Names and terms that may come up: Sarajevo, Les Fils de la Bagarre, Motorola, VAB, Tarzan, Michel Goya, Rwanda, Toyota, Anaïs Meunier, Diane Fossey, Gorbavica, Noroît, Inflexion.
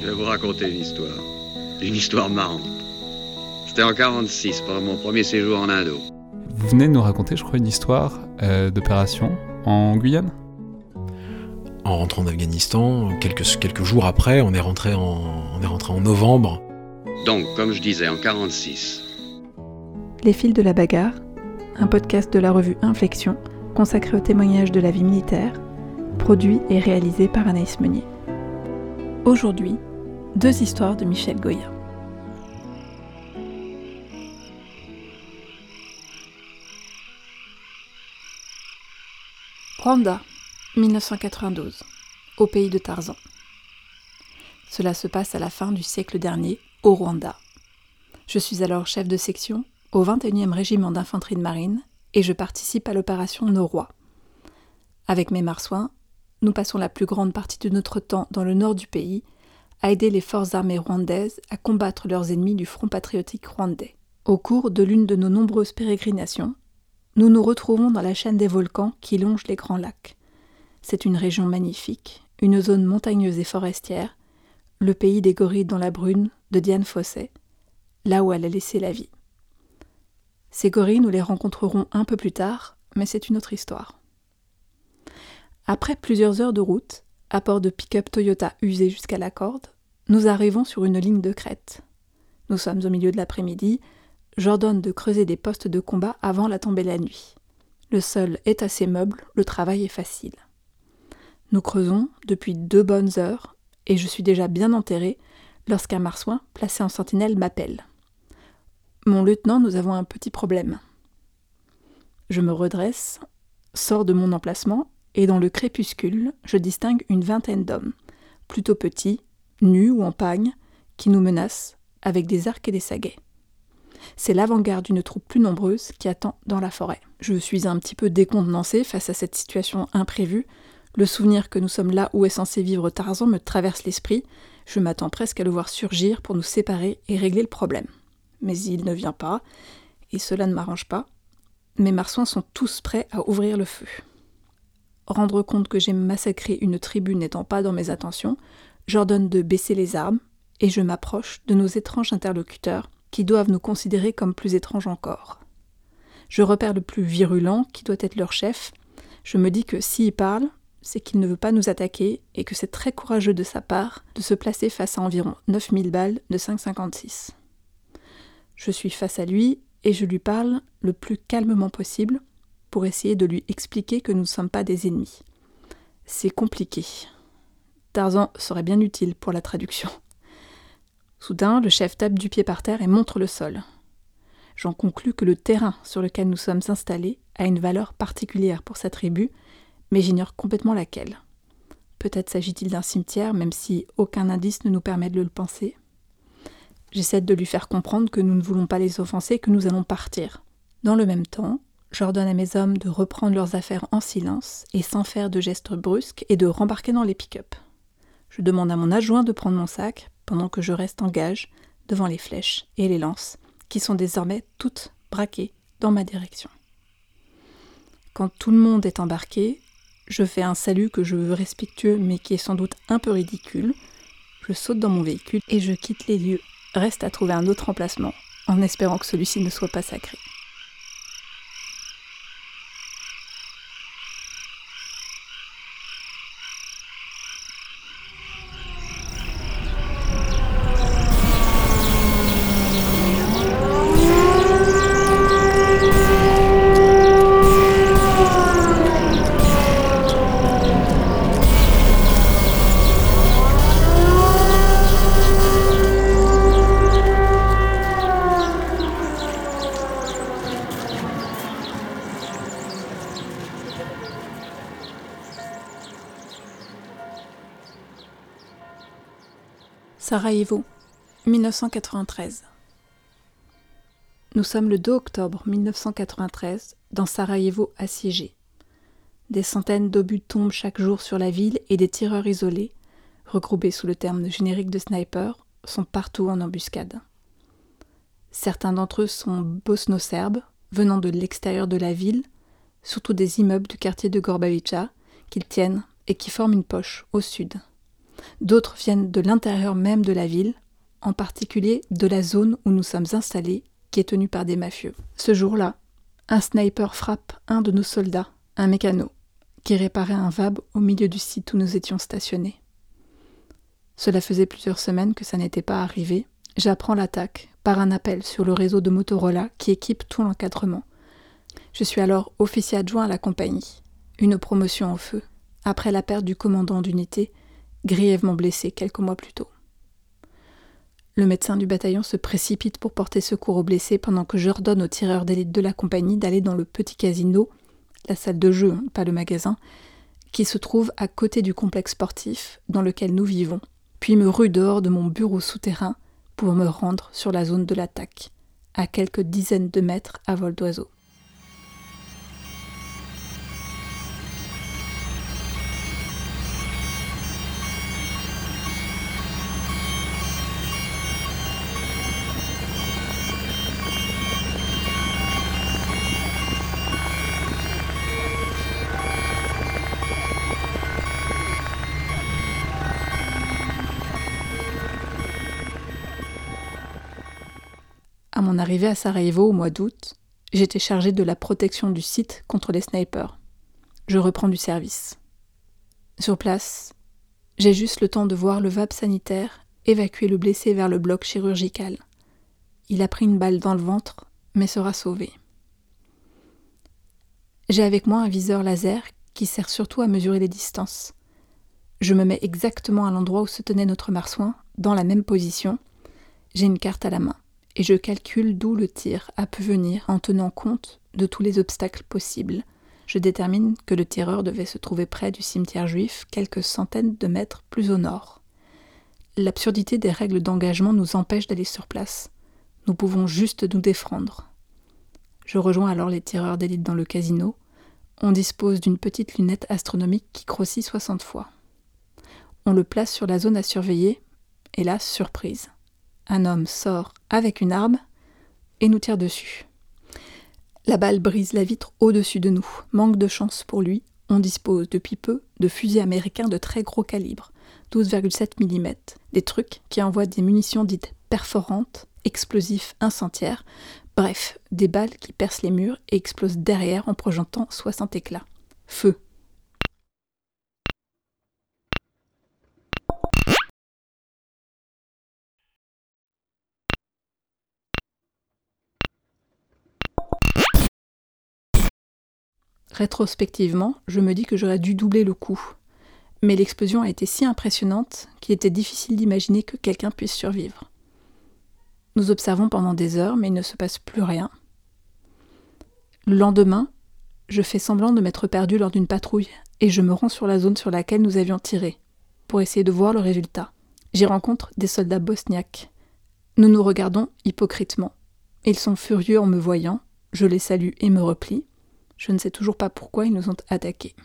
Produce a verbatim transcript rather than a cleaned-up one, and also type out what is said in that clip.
Je vais vous raconter une histoire. Une histoire marrante. C'était en quarante-six, pendant mon premier séjour en Indo. Vous venez de nous raconter, je crois, une histoire euh, d'opération en Guyane ? En rentrant d'Afghanistan, quelques, quelques jours après, on est rentré en, on est rentré en novembre. Donc, comme je disais, en quarante-six. Les Fils de la Bagarre, un podcast de la revue Inflexion, consacré au témoignage de la vie militaire, produit et réalisé par Anaïs Meunier. Aujourd'hui, deux histoires de Michel Goya. Rwanda, mille neuf cent quatre-vingt-douze, au pays de Tarzan. Cela se passe à la fin du siècle dernier, au Rwanda. Je suis alors chef de section au vingt et unième régiment d'infanterie de marine et je participe à l'opération Noroît. Avec mes marsouins, nous passons la plus grande partie de notre temps dans le nord du pays à aider les forces armées rwandaises à combattre leurs ennemis du Front patriotique rwandais. Au cours de l'une de nos nombreuses pérégrinations, nous nous retrouvons dans la chaîne des volcans qui longe les Grands Lacs. C'est une région magnifique, une zone montagneuse et forestière, le pays des gorilles dans la brune de Diane Fossey, là où elle a laissé la vie. Ces gorilles, nous les rencontrerons un peu plus tard, mais c'est une autre histoire. Après plusieurs heures de route, à bord de pick-up Toyota usé jusqu'à la corde, nous arrivons sur une ligne de crête. Nous sommes au milieu de l'après-midi, j'ordonne de creuser des postes de combat avant la tombée de la nuit. Le sol est assez meuble, le travail est facile. Nous creusons depuis deux bonnes heures, et je suis déjà bien enterré lorsqu'un marsouin placé en sentinelle m'appelle. Mon lieutenant, nous avons un petit problème. Je me redresse, sors de mon emplacement, et dans le crépuscule, je distingue une vingtaine d'hommes, plutôt petits, nus ou en pagne, qui nous menacent avec des arcs et des saguets. C'est l'avant-garde d'une troupe plus nombreuse qui attend dans la forêt. Je suis un petit peu décontenancé face à cette situation imprévue. Le souvenir que nous sommes là où est censé vivre Tarzan me traverse l'esprit. Je m'attends presque à le voir surgir pour nous séparer et régler le problème. Mais il ne vient pas, et cela ne m'arrange pas. Mes marsouins sont tous prêts à ouvrir le feu. Rendre compte que j'ai massacré une tribu n'étant pas dans mes intentions, j'ordonne de baisser les armes, et je m'approche de nos étranges interlocuteurs, qui doivent nous considérer comme plus étranges encore. Je repère le plus virulent, qui doit être leur chef. Je me dis que s'il parle, c'est qu'il ne veut pas nous attaquer, et que c'est très courageux de sa part de se placer face à environ neuf mille balles de cinq cinquante-six. Je suis face à lui et je lui parle le plus calmement possible pour essayer de lui expliquer que nous ne sommes pas des ennemis. C'est compliqué. Tarzan serait bien utile pour la traduction. Soudain, le chef tape du pied par terre et montre le sol. J'en conclus que le terrain sur lequel nous sommes installés a une valeur particulière pour sa tribu, mais j'ignore complètement laquelle. Peut-être s'agit-il d'un cimetière, même si aucun indice ne nous permet de le penser. J'essaie de lui faire comprendre que nous ne voulons pas les offenser, que nous allons partir. Dans le même temps, j'ordonne à mes hommes de reprendre leurs affaires en silence et sans faire de gestes brusques et de rembarquer dans les pick-up. Je demande à mon adjoint de prendre mon sac pendant que je reste en gage devant les flèches et les lances qui sont désormais toutes braquées dans ma direction. Quand tout le monde est embarqué, je fais un salut que je veux respectueux mais qui est sans doute un peu ridicule. Je saute dans mon véhicule et je quitte les lieux. Reste à trouver un autre emplacement, en espérant que celui-ci ne soit pas sacré. Sarajevo, mille neuf cent quatre-vingt-treize. Nous sommes le deux octobre mille neuf cent quatre-vingt-treize dans Sarajevo assiégé. Des centaines d'obus tombent chaque jour sur la ville et des tireurs isolés, regroupés sous le terme de générique de sniper, sont partout en embuscade. Certains d'entre eux sont bosno-serbes, venant de l'extérieur de la ville, surtout des immeubles du quartier de Gorbavica, qu'ils tiennent et qui forment une poche au sud. D'autres viennent de l'intérieur même de la ville, en particulier de la zone où nous sommes installés, qui est tenue par des mafieux. Ce jour-là, un sniper frappe un de nos soldats, un mécano, qui réparait un V A B au milieu du site où nous étions stationnés. Cela faisait plusieurs semaines que ça n'était pas arrivé. J'apprends l'attaque par un appel sur le réseau de Motorola qui équipe tout l'encadrement. Je suis alors officier adjoint à la compagnie. Une promotion en feu, après la perte du commandant d'unité, grièvement blessé quelques mois plus tôt. Le médecin du bataillon se précipite pour porter secours aux blessés pendant que j'ordonne aux tireurs d'élite de la compagnie d'aller dans le petit casino, la salle de jeu, pas le magasin, qui se trouve à côté du complexe sportif dans lequel nous vivons, puis me rue dehors de mon bureau souterrain pour me rendre sur la zone de l'attaque, à quelques dizaines de mètres à vol d'oiseau. À mon arrivée à Sarajevo au mois d'août, j'étais chargée de la protection du site contre les snipers. Je reprends du service. Sur place, j'ai juste le temps de voir le V A B sanitaire évacuer le blessé vers le bloc chirurgical. Il a pris une balle dans le ventre, mais sera sauvé. J'ai avec moi un viseur laser qui sert surtout à mesurer les distances. Je me mets exactement à l'endroit où se tenait notre marsouin, dans la même position. J'ai une carte à la main. Et je calcule d'où le tir a pu venir en tenant compte de tous les obstacles possibles. Je détermine que le tireur devait se trouver près du cimetière juif, quelques centaines de mètres plus au nord. L'absurdité des règles d'engagement nous empêche d'aller sur place. Nous pouvons juste nous défendre. Je rejoins alors les tireurs d'élite dans le casino. On dispose d'une petite lunette astronomique qui grossit soixante fois. On le place sur la zone à surveiller, et là, surprise. Un homme sort avec une arme et nous tire dessus. La balle brise la vitre au-dessus de nous. Manque de chance pour lui, on dispose depuis peu de fusils américains de très gros calibre, douze virgule sept millimètres. Des trucs qui envoient des munitions dites perforantes, explosifs incendiaires, bref, des balles qui percent les murs et explosent derrière en projetant soixante éclats. Feu. Rétrospectivement, je me dis que j'aurais dû doubler le coup. Mais l'explosion a été si impressionnante qu'il était difficile d'imaginer que quelqu'un puisse survivre. Nous observons pendant des heures, mais il ne se passe plus rien. Le lendemain, je fais semblant de m'être perdu lors d'une patrouille et je me rends sur la zone sur laquelle nous avions tiré, pour essayer de voir le résultat. J'y rencontre des soldats bosniaques. Nous nous regardons hypocritement. Ils sont furieux en me voyant, je les salue et me replie. Je ne sais toujours pas pourquoi ils nous ont attaqués.